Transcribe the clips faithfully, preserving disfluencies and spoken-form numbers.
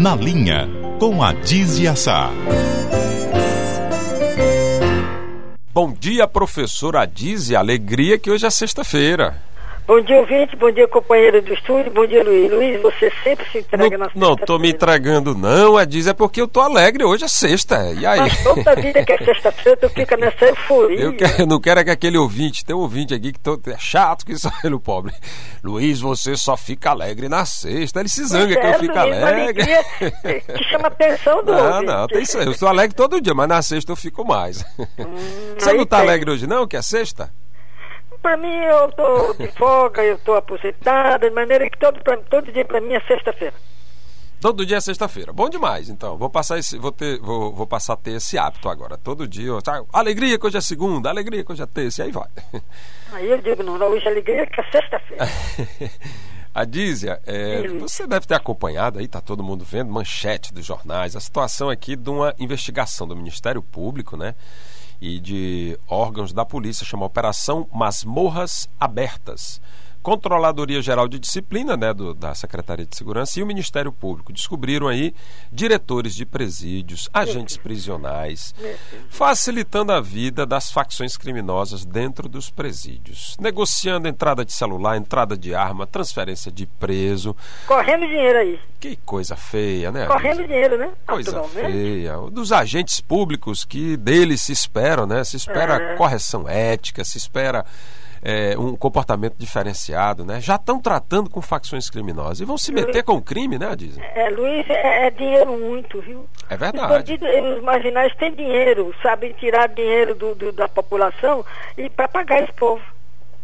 Na Linha, com Adísia Sá. Bom dia, professora Adísia. Alegria que hoje é sexta-feira. Bom dia, ouvinte. Bom dia, companheiro do estúdio. Bom dia, Luiz. Luiz, você sempre se entrega na sexta-feira. Não tô me entregando, não, Adísia. É porque eu tô alegre. Hoje é sexta. E aí? Mas toda vida que é sexta-feira, tu fica nessa euforia. Eu, quero, eu não quero é que aquele ouvinte... Tem um ouvinte aqui que tô, é chato que sai no pobre. Luiz, você só fica alegre na sexta. Ele se zanga é, que eu fico alegre. Que chama atenção do ouvinte. Não, não. Tem isso. Eu sou alegre todo dia, mas na sexta eu fico mais. Hum, você não tá tem. alegre hoje, não, que é sexta? Para mim, eu estou de folga, eu estou aposentada, de maneira que todo, pra, todo dia para mim é sexta-feira. Todo dia é sexta-feira. Bom demais, então. Vou passar, esse, vou ter, vou, vou passar a ter esse hábito agora. Todo dia, eu, tá, alegria que hoje é segunda, alegria que hoje é terça, e aí vai. Aí eu digo, não, hoje é alegria que é sexta-feira. Adísia, é, você deve ter acompanhado aí, está todo mundo vendo, manchete dos jornais, a situação aqui de uma investigação do Ministério Público, né? E de órgãos da polícia, chama Operação Masmorras Abertas. Controladoria Geral de Disciplina, né, do, da Secretaria de Segurança, e o Ministério Público descobriram aí diretores de presídios, agentes prisionais, facilitando a vida das facções criminosas dentro dos presídios, negociando entrada de celular, entrada de arma, transferência de preso, correndo dinheiro aí. Que coisa feia, né? Correndo dinheiro, né? Coisa feia. Dos agentes públicos, que deles se esperam, né? Se espera é. correção ética, se espera É, um comportamento diferenciado, né? Já estão tratando com facções criminosas e vão se meter Luiz, com o crime, né, Adísia? É, Luiz, é, é dinheiro muito, viu? É verdade. Os bandidos, os marginais têm dinheiro, sabem tirar dinheiro do, do, da população e para pagar esse povo.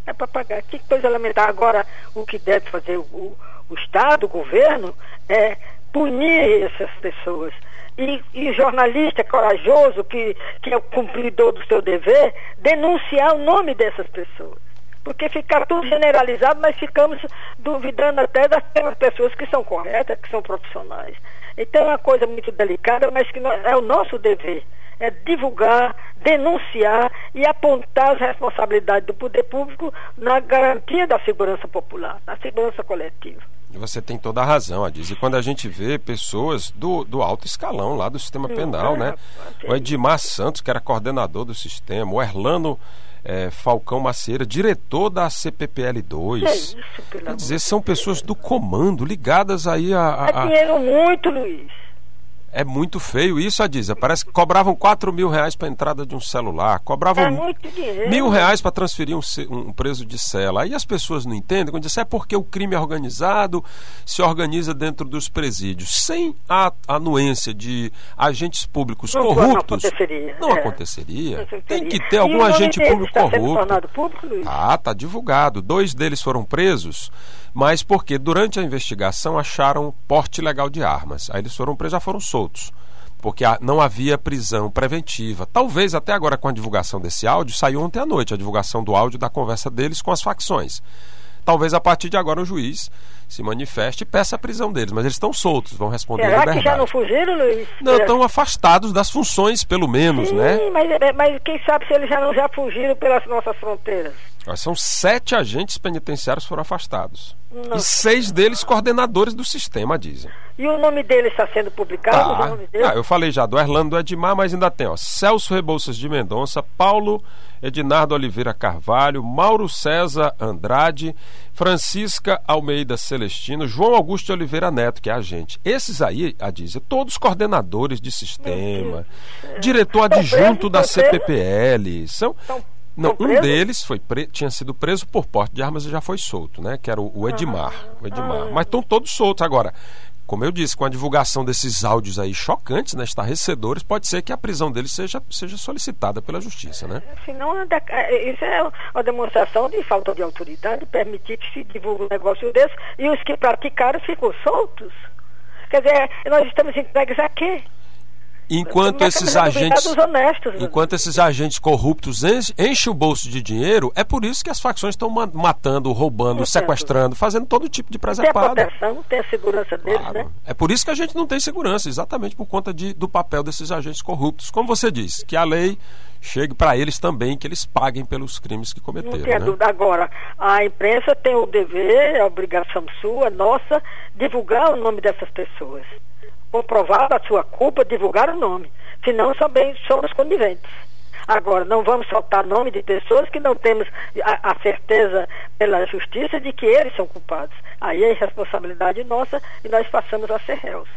É para pagar. Que coisa lamentável. Agora, o que deve fazer o, o, o Estado, o governo, é punir essas pessoas. E, e jornalista corajoso que, que é o cumpridor do seu dever, denunciar o nome dessas pessoas, porque fica tudo generalizado, mas ficamos duvidando até das pessoas que são corretas, que são profissionais. Então é uma coisa muito delicada, mas que nós, é o nosso dever, é divulgar, denunciar e apontar as responsabilidades do poder público na garantia da segurança popular, na segurança coletiva. Você tem toda a razão, Adísia. E quando a gente vê pessoas do, do alto escalão lá do sistema penal, né? O Edmar Santos, que era coordenador do sistema, o Erlano é, Falcão Maceira, diretor da C P P L dois. É isso, quer dizer, são pessoas do comando, ligadas aí a... a, a... É dinheiro muito, Luiz. É muito feio isso, Adísia. Parece que cobravam quatro mil reais para a entrada de um celular, cobravam é muito dinheiro, mil reais para transferir um, um preso de cela. Aí as pessoas não entendem quando dizem é porque o crime organizado se organiza dentro dos presídios. Sem a anuência de agentes públicos não, corruptos, não aconteceria. Não é. aconteceria. Não aconteceria. Tem que ter algum agente público tá corrupto. Público, Luiz? Ah, tá divulgado. Dois deles foram presos, mas porque durante a investigação acharam porte ilegal de armas. Aí eles foram presos, já foram soltos. Porque não havia prisão preventiva. Talvez até agora, com a divulgação desse áudio, saiu ontem à noite a divulgação do áudio da conversa deles com as facções. Talvez a partir de agora o juiz se manifeste e peça a prisão deles, mas eles estão soltos, vão responder à liberdade. Será que já não fugiram, Luiz? Não, estão afastados das funções, pelo menos, Sim, né? Sim, mas, mas quem sabe se eles já não já fugiram pelas nossas fronteiras. São sete agentes penitenciários que foram afastados. Nossa. E seis deles coordenadores do sistema, dizem. E o nome deles está sendo publicado? Tá. O nome deles? Ah, eu falei já do Erlano, do Edmar, mas ainda tem, ó, Celso Rebouças de Mendonça, Paulo Ednardo Oliveira Carvalho, Mauro César Andrade, Francisca Almeida Celestino, João Augusto Oliveira Neto, que é agente. Esses aí, Adísia, todos coordenadores de sistema, diretor adjunto da C P P L, são... Não, um deles foi pre... tinha sido preso por porte de armas e já foi solto, né? Que era o Edmar. O Edmar. Mas estão todos soltos. Agora, como eu disse, com a divulgação desses áudios aí chocantes, né, estarrecedores, pode ser que a prisão deles seja, seja solicitada pela justiça, né? Senão, isso é uma demonstração de falta de autoridade, permitir que se divulgue um negócio desse e os que praticaram ficam soltos. Quer dizer, nós estamos entregues a quê? Enquanto esses, agentes, honestos, enquanto esses agentes corruptos enchem o bolso de dinheiro, é por isso que as facções estão matando, roubando, Entendo. sequestrando, fazendo todo tipo de presepada. Tem a proteção, tem a segurança deles, claro. né? É por isso que a gente não tem segurança, exatamente por conta de, do papel desses agentes corruptos. Como você diz, que a lei chegue para eles também, que eles paguem pelos crimes que cometeram. Não tem né? dúvida. Agora, a imprensa tem o dever, a obrigação sua, nossa, divulgar o nome dessas pessoas. comprovada a sua culpa, divulgar o nome. Senão, também somos coniventes. Agora, não vamos soltar nome de pessoas que não temos a, a certeza pela justiça de que eles são culpados. Aí é responsabilidade nossa e nós passamos a ser réus.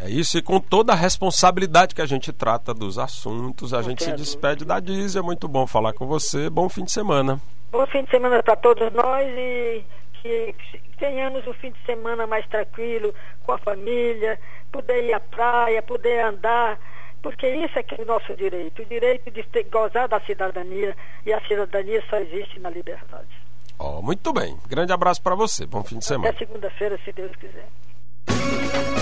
É isso, e com toda a responsabilidade que a gente trata dos assuntos, a gente se despede da Adísia. Muito bom falar com você. Bom fim de semana. Bom fim de semana para todos nós e que tenhamos um fim de semana mais tranquilo, com a família, poder ir à praia, poder andar, porque isso é que é o nosso direito, o direito de ter, gozar da cidadania, e a cidadania só existe na liberdade. Oh, muito bem, grande abraço para você, bom fim de semana. Até segunda-feira, se Deus quiser.